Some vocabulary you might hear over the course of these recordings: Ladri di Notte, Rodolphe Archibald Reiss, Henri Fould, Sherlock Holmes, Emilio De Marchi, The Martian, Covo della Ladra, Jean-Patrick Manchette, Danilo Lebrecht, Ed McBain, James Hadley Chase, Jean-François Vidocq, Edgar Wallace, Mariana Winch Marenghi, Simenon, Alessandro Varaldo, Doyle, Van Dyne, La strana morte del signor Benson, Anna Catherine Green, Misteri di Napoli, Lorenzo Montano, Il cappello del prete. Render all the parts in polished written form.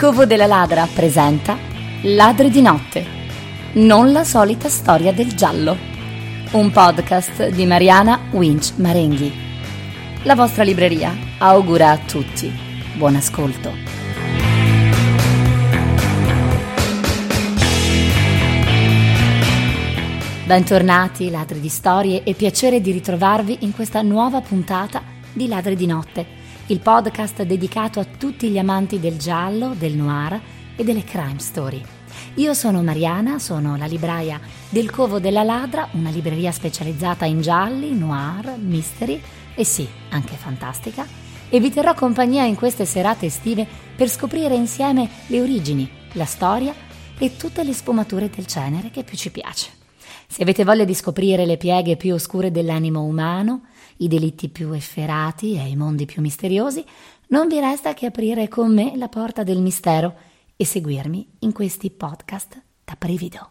Covo della Ladra presenta Ladri di Notte, non la solita storia del giallo, un podcast di Mariana Winch Marenghi. La vostra libreria augura a tutti buon ascolto. Bentornati ladri di storie e piacere di ritrovarvi in questa nuova puntata di Ladri di Notte, il podcast dedicato a tutti gli amanti del giallo, del noir e delle crime story. Io sono Mariana, sono la libraia del Covo della Ladra, una libreria specializzata in gialli, noir, mystery e sì, anche fantastica, e vi terrò compagnia in queste serate estive per scoprire insieme le origini, la storia e tutte le sfumature del genere che più ci piace. Se avete voglia di scoprire le pieghe più oscure dell'animo umano, i delitti più efferati e i mondi più misteriosi, non vi resta che aprire con me la porta del mistero e seguirmi in questi podcast da brivido.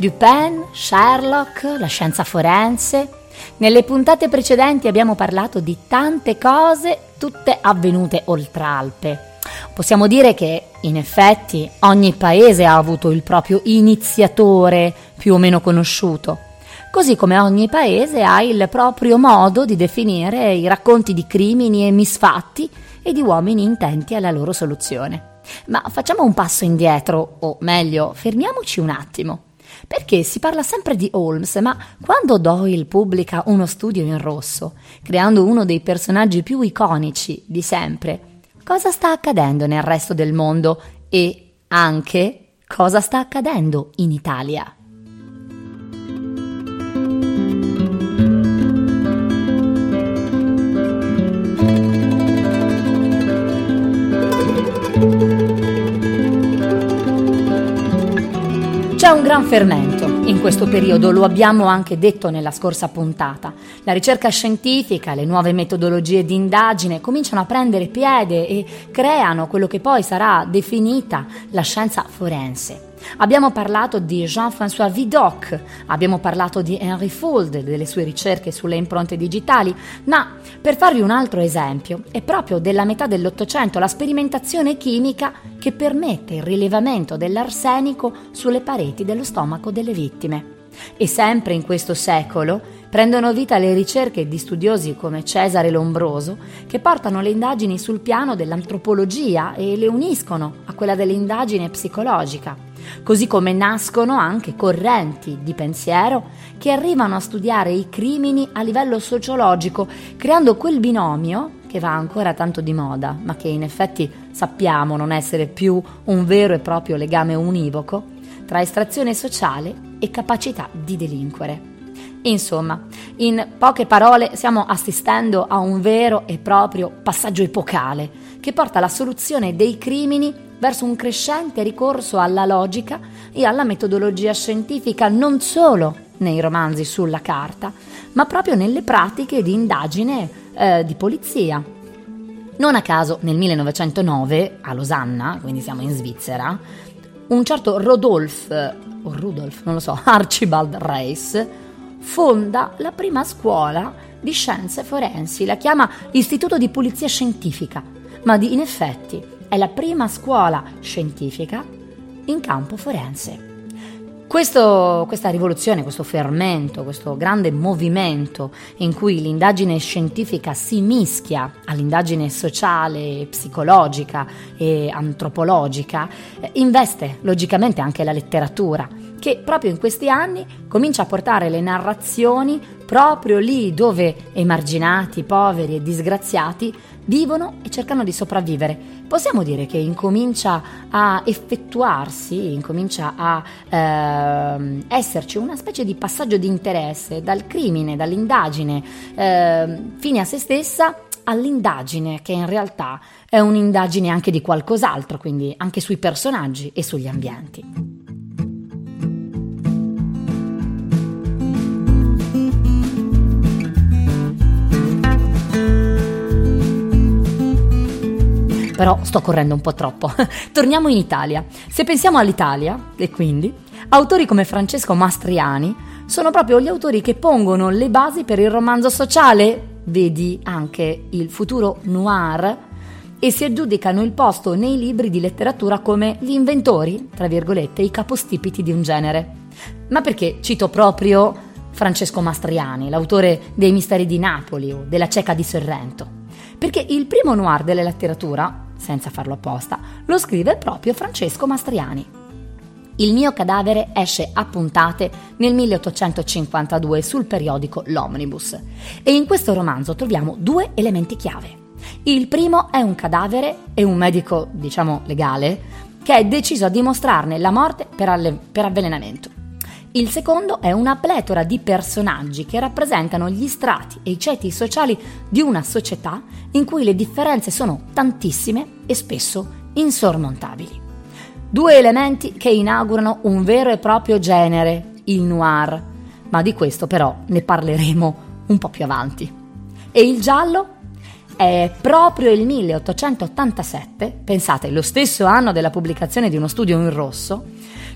Dupin, Sherlock, la scienza forense. Nelle puntate precedenti abbiamo parlato di tante cose, tutte avvenute oltralpe. Possiamo dire che, in effetti, ogni paese ha avuto il proprio iniziatore più o meno conosciuto, così come ogni paese ha il proprio modo di definire i racconti di crimini e misfatti e di uomini intenti alla loro soluzione. Ma facciamo un passo indietro, o meglio, fermiamoci un attimo. Perché si parla sempre di Holmes, ma quando Doyle pubblica Uno studio in rosso, creando uno dei personaggi più iconici di sempre, cosa sta accadendo nel resto del mondo e anche cosa sta accadendo in Italia? C'è un gran fermento in questo periodo, lo abbiamo anche detto nella scorsa puntata. La ricerca scientifica, le nuove metodologie di indagine cominciano a prendere piede e creano quello che poi sarà definita la scienza forense. Abbiamo parlato di Jean-François Vidocq, abbiamo parlato di Henri Fould, delle sue ricerche sulle impronte digitali, ma per farvi un altro esempio, è proprio della metà dell'Ottocento la sperimentazione chimica che permette il rilevamento dell'arsenico sulle pareti dello stomaco delle vittime. E sempre in questo secolo prendono vita le ricerche di studiosi come Cesare Lombroso, che portano le indagini sul piano dell'antropologia e le uniscono a quella dell'indagine psicologica. Così come nascono anche correnti di pensiero che arrivano a studiare i crimini a livello sociologico, creando quel binomio che va ancora tanto di moda, ma che in effetti sappiamo non essere più un vero e proprio legame univoco, tra estrazione sociale e capacità di delinquere. Insomma, in poche parole stiamo assistendo a un vero e proprio passaggio epocale che porta alla soluzione dei crimini verso un crescente ricorso alla logica e alla metodologia scientifica, non solo nei romanzi sulla carta, ma proprio nelle pratiche di indagine di polizia. Non a caso nel 1909, a Losanna, quindi siamo in Svizzera, un certo Rodolphe Archibald Reiss fonda la prima scuola di scienze forensi, la chiama Istituto di Polizia Scientifica, ma in effetti è la prima scuola scientifica in campo forense. Questa rivoluzione, questo fermento, questo grande movimento in cui l'indagine scientifica si mischia all'indagine sociale, psicologica e antropologica, investe logicamente anche la letteratura, che proprio in questi anni comincia a portare le narrazioni proprio lì dove emarginati, poveri e disgraziati vivono e cercano di sopravvivere. Possiamo dire che incomincia a effettuarsi, incomincia a esserci una specie di passaggio di interesse dal crimine, dall'indagine fine a se stessa all'indagine che in realtà è un'indagine anche di qualcos'altro, quindi anche sui personaggi e sugli ambienti. Però sto correndo un po' troppo. Torniamo in Italia. Se pensiamo all'Italia, e quindi, autori come Francesco Mastriani sono proprio gli autori che pongono le basi per il romanzo sociale, vedi anche il futuro noir, e si aggiudicano il posto nei libri di letteratura come gli inventori, tra virgolette, i capostipiti di un genere. Ma perché cito proprio Francesco Mastriani, l'autore dei Misteri di Napoli o della Cieca di Sorrento? Perché il primo noir della letteratura, senza farlo apposta, lo scrive proprio Francesco Mastriani. Il mio cadavere esce a puntate nel 1852 sul periodico L'Omnibus e in questo romanzo troviamo due elementi chiave. Il primo è un cadavere e un medico, diciamo legale, che è deciso a dimostrarne la morte per avvelenamento. Il secondo è una pletora di personaggi che rappresentano gli strati e i ceti sociali di una società in cui le differenze sono tantissime e spesso insormontabili. Due elementi che inaugurano un vero e proprio genere, il noir, ma di questo però ne parleremo un po' più avanti. E il giallo? È proprio il 1887, pensate, lo stesso anno della pubblicazione di uno studio in rosso,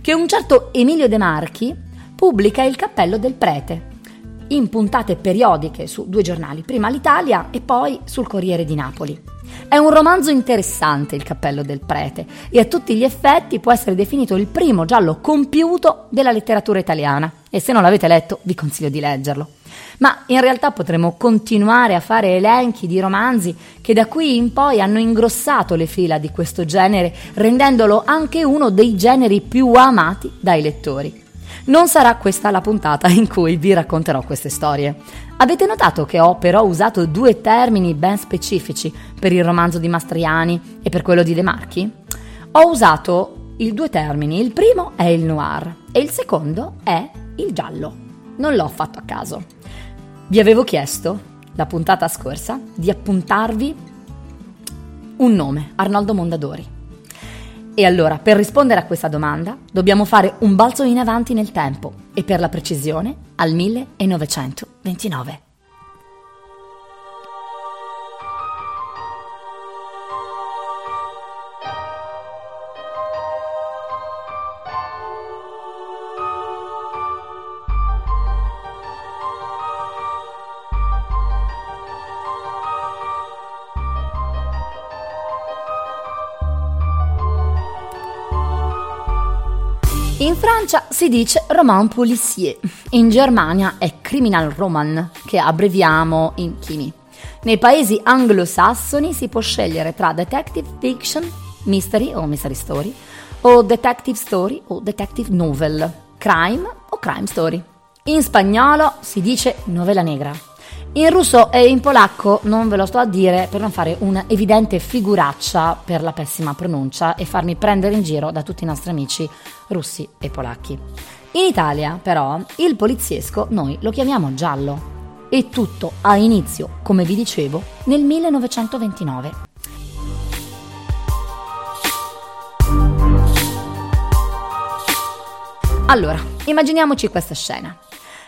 che un certo Emilio De Marchi pubblica Il cappello del prete, in puntate periodiche su due giornali, prima l'Italia e poi sul Corriere di Napoli. È un romanzo interessante Il cappello del prete e a tutti gli effetti può essere definito il primo giallo compiuto della letteratura italiana e se non l'avete letto vi consiglio di leggerlo. Ma in realtà potremmo continuare a fare elenchi di romanzi che da qui in poi hanno ingrossato le fila di questo genere, rendendolo anche uno dei generi più amati dai lettori. Non sarà questa la puntata in cui vi racconterò queste storie. Avete notato che ho però usato due termini ben specifici per il romanzo di Mastriani e per quello di De Marchi? Ho usato i due termini, il primo è il noir e il secondo è il giallo. Non l'ho fatto a caso. Vi avevo chiesto, la puntata scorsa, di appuntarvi un nome, Arnaldo Mondadori. E allora, per rispondere a questa domanda, dobbiamo fare un balzo in avanti nel tempo e per la precisione al 1929. In Francia si dice roman policier, in Germania è criminal roman, che abbreviamo in chimi. Nei paesi anglosassoni si può scegliere tra detective fiction, mystery o mystery story, o detective story o detective novel, crime o crime story. In spagnolo si dice novela negra. In russo e in polacco non ve lo sto a dire per non fare un'evidente figuraccia per la pessima pronuncia e farmi prendere in giro da tutti i nostri amici russi e polacchi. In Italia, però, il poliziesco noi lo chiamiamo giallo e tutto ha inizio, come vi dicevo, nel 1929. Allora, immaginiamoci questa scena.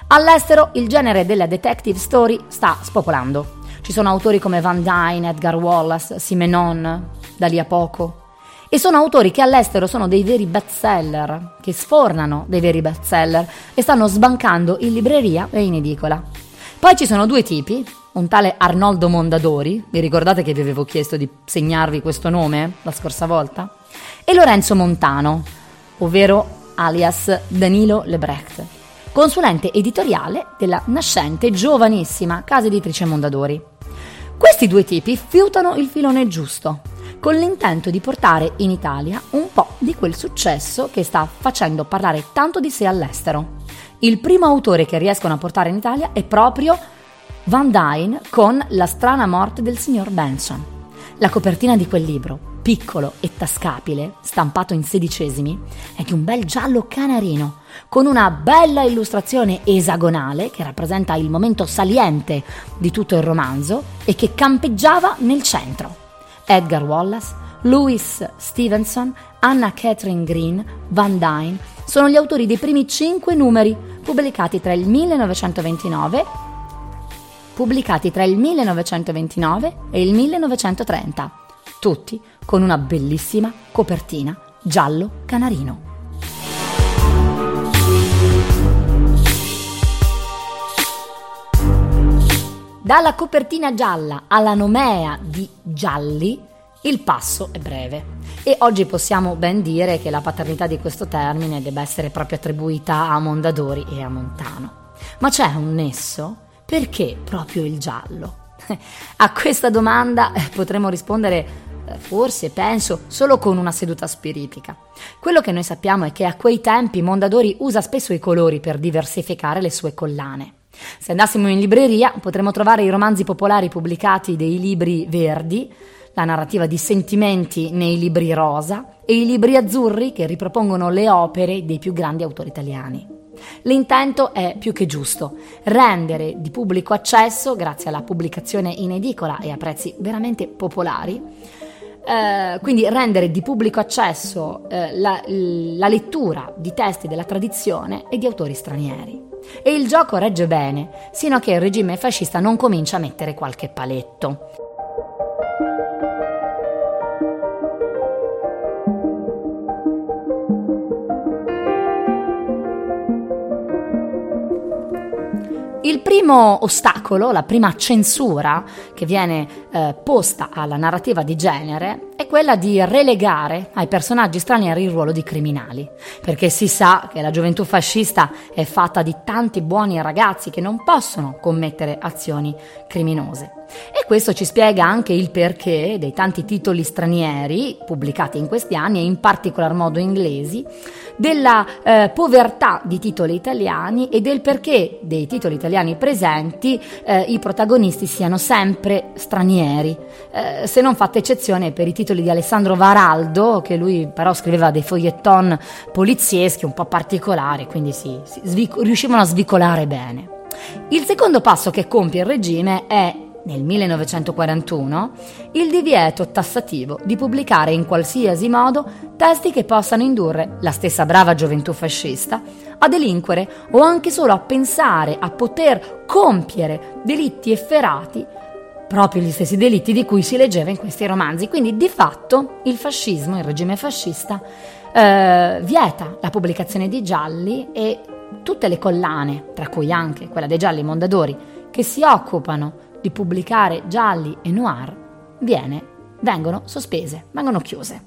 All'estero il genere della detective story sta spopolando. Ci sono autori come Van Dyne, Edgar Wallace, Simenon, da lì a poco. E sono autori che all'estero sono dei veri bestseller, che sfornano dei veri bestseller e stanno sbancando in libreria e in edicola. Poi ci sono due tipi, un tale Arnaldo Mondadori, vi ricordate che vi avevo chiesto di segnarvi questo nome la scorsa volta? E Lorenzo Montano, ovvero alias Danilo Lebrecht, consulente editoriale della nascente giovanissima casa editrice Mondadori. Questi due tipi fiutano il filone giusto, con l'intento di portare in Italia un po' di quel successo che sta facendo parlare tanto di sé all'estero. Il primo autore che riescono a portare in Italia è proprio Van Dyne con La strana morte del signor Benson. La copertina di quel libro, piccolo e tascabile, stampato in 16esimi, è di un bel giallo canarino, con una bella illustrazione esagonale che rappresenta il momento saliente di tutto il romanzo e che campeggiava nel centro. Edgar Wallace, Louis Stevenson, Anna Catherine Green, Van Dyne sono gli autori dei primi 5 numeri pubblicati tra il 1929 e il 1930, tutti con una bellissima copertina giallo canarino. Dalla copertina gialla alla nomea di gialli, il passo è breve e oggi possiamo ben dire che la paternità di questo termine debba essere proprio attribuita a Mondadori e a Montano. Ma c'è un nesso? Perché proprio il giallo? A questa domanda potremmo rispondere forse, penso, solo con una seduta spiritica. Quello che noi sappiamo è che a quei tempi Mondadori usa spesso i colori per diversificare le sue collane. Se andassimo in libreria potremmo trovare i romanzi popolari pubblicati dei libri verdi, la narrativa di sentimenti nei libri rosa e i libri azzurri che ripropongono le opere dei più grandi autori italiani. L'intento è più che giusto, rendere di pubblico accesso, grazie alla pubblicazione in edicola e a prezzi veramente popolari, quindi rendere di pubblico accesso la lettura di testi della tradizione e di autori stranieri. E il gioco regge bene, sino a che il regime fascista non comincia a mettere qualche paletto. Il primo ostacolo, la prima censura che viene posta alla narrativa di genere è quella di relegare ai personaggi stranieri il ruolo di criminali, perché si sa che la gioventù fascista è fatta di tanti buoni ragazzi che non possono commettere azioni criminose. E questo ci spiega anche il perché dei tanti titoli stranieri pubblicati in questi anni e in particolar modo inglesi, della povertà di titoli italiani e del perché dei titoli italiani presenti i protagonisti siano sempre stranieri, se non fatta eccezione per i titoli di Alessandro Varaldo, che lui però scriveva dei feuilleton polizieschi un po' particolari, quindi riuscivano a svicolare bene. Il secondo passo che compie il regime è, nel 1941, il divieto tassativo di pubblicare in qualsiasi modo testi che possano indurre la stessa brava gioventù fascista a delinquere o anche solo a pensare a poter compiere delitti efferati, proprio gli stessi delitti di cui si leggeva in questi romanzi. Quindi di fatto il fascismo, il regime fascista, vieta la pubblicazione di gialli e tutte le collane, tra cui anche quella dei gialli Mondadori, che si occupano di pubblicare gialli e noir vengono sospese, vengono chiuse.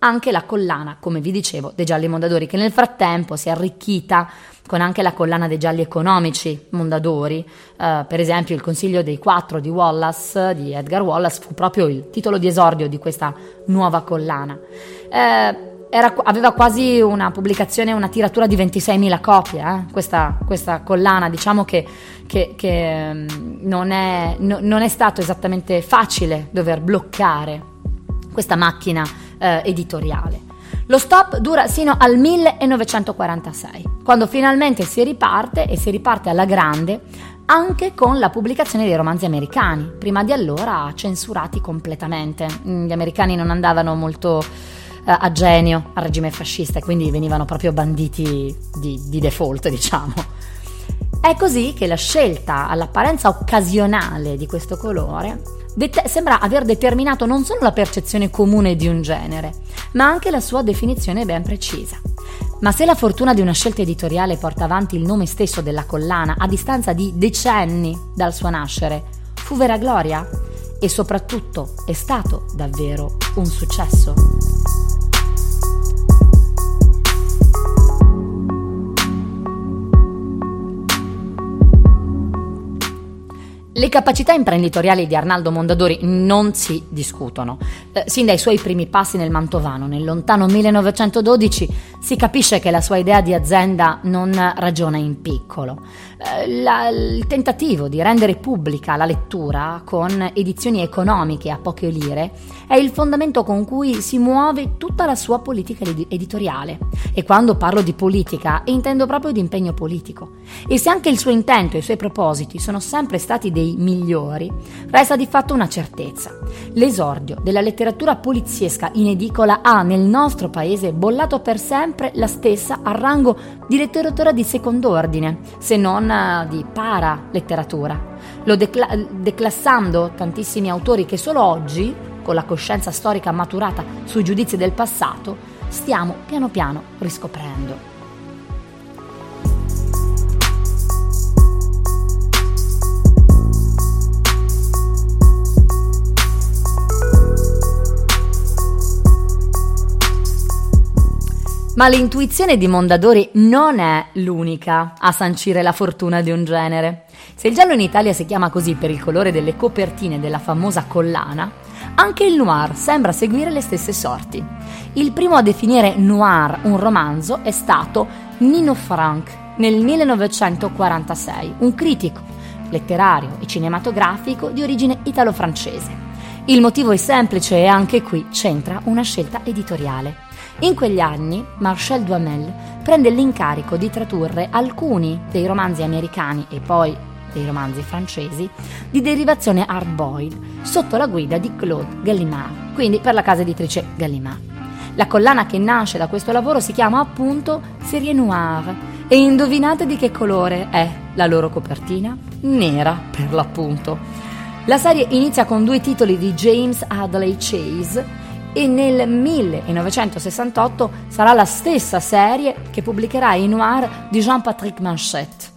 Anche la collana, come vi dicevo, dei gialli Mondadori, che nel frattempo si è arricchita con anche la collana dei gialli economici Mondadori, per esempio Il Consiglio dei Quattro di Wallace, di Edgar Wallace, fu proprio il titolo di esordio di questa nuova collana. Aveva quasi una pubblicazione, una tiratura di 26.000 copie, questa collana. Diciamo che non è stato esattamente facile dover bloccare questa macchina editoriale. Lo stop dura sino al 1946, quando finalmente si riparte alla grande anche con la pubblicazione dei romanzi americani, prima di allora censurati completamente. Gli americani non andavano molto a genio al regime fascista, quindi venivano proprio banditi di default, diciamo. È così che la scelta all'apparenza occasionale di questo colore sembra aver determinato non solo la percezione comune di un genere, ma anche la sua definizione ben precisa. Ma se la fortuna di una scelta editoriale porta avanti il nome stesso della collana a distanza di decenni dal suo nascere, fu vera gloria? E soprattutto è stato davvero un successo? Le capacità imprenditoriali di Arnaldo Mondadori non si discutono. Sin dai suoi primi passi nel Mantovano, nel lontano 1912, si capisce che la sua idea di azienda non ragiona in piccolo. Il tentativo di rendere pubblica la lettura con edizioni economiche a poche lire è il fondamento con cui si muove tutta la sua politica editoriale. E quando parlo di politica, intendo proprio di impegno politico. E se anche il suo intento e i suoi propositi sono sempre stati dei migliori, resta di fatto una certezza: l'esordio della letteratura poliziesca in edicola ha nel nostro paese bollato per sempre la stessa al rango di letteratura di secondo ordine, se non di paraletteratura, lo declassando tantissimi autori che solo oggi, con la coscienza storica maturata sui giudizi del passato, stiamo piano piano riscoprendo. Ma l'intuizione di Mondadori non è l'unica a sancire la fortuna di un genere. Se il giallo in Italia si chiama così per il colore delle copertine della famosa collana, anche il noir sembra seguire le stesse sorti. Il primo a definire noir un romanzo è stato Nino Frank nel 1946, un critico letterario e cinematografico di origine italo-francese. Il motivo è semplice e anche qui c'entra una scelta editoriale. In quegli anni Marcel Duhamel prende l'incarico di tradurre alcuni dei romanzi americani e poi dei romanzi francesi di derivazione hard-boiled sotto la guida di Claude Gallimard, quindi per la casa editrice Gallimard. La collana che nasce da questo lavoro si chiama appunto Série Noire e indovinate di che colore è la loro copertina? Nera, per l'appunto. La serie inizia con due titoli di James Hadley Chase e nel 1968 sarà la stessa serie che pubblicherà i noir di Jean-Patrick Manchette.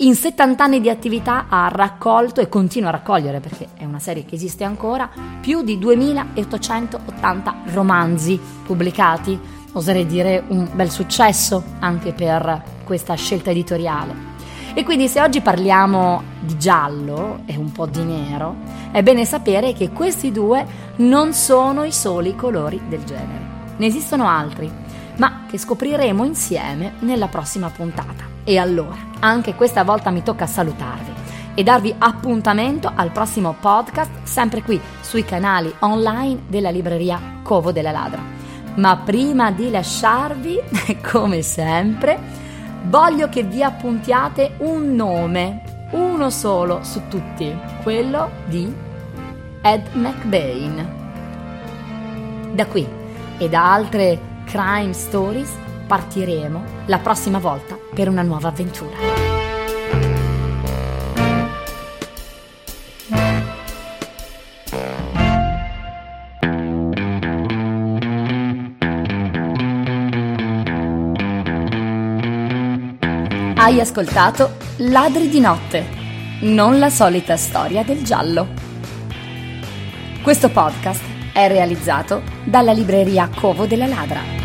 In 70 anni di attività ha raccolto e continua a raccogliere, perché è una serie che esiste ancora, più di 2880 romanzi pubblicati, oserei dire un bel successo anche per questa scelta editoriale. E quindi se oggi parliamo di giallo e un po' di nero, è bene sapere che questi due non sono i soli colori del genere. Ne esistono altri, ma che scopriremo insieme nella prossima puntata. E allora, anche questa volta mi tocca salutarvi e darvi appuntamento al prossimo podcast, sempre qui sui canali online della libreria Covo della Ladra. Ma prima di lasciarvi, come sempre, voglio che vi appuntiate un nome, uno solo su tutti, quello di Ed McBain. Da qui e da altre crime stories partiremo la prossima volta per una nuova avventura. Hai ascoltato Ladri di Notte, non la solita storia del giallo. Questo podcast è realizzato dalla libreria Covo della Ladra.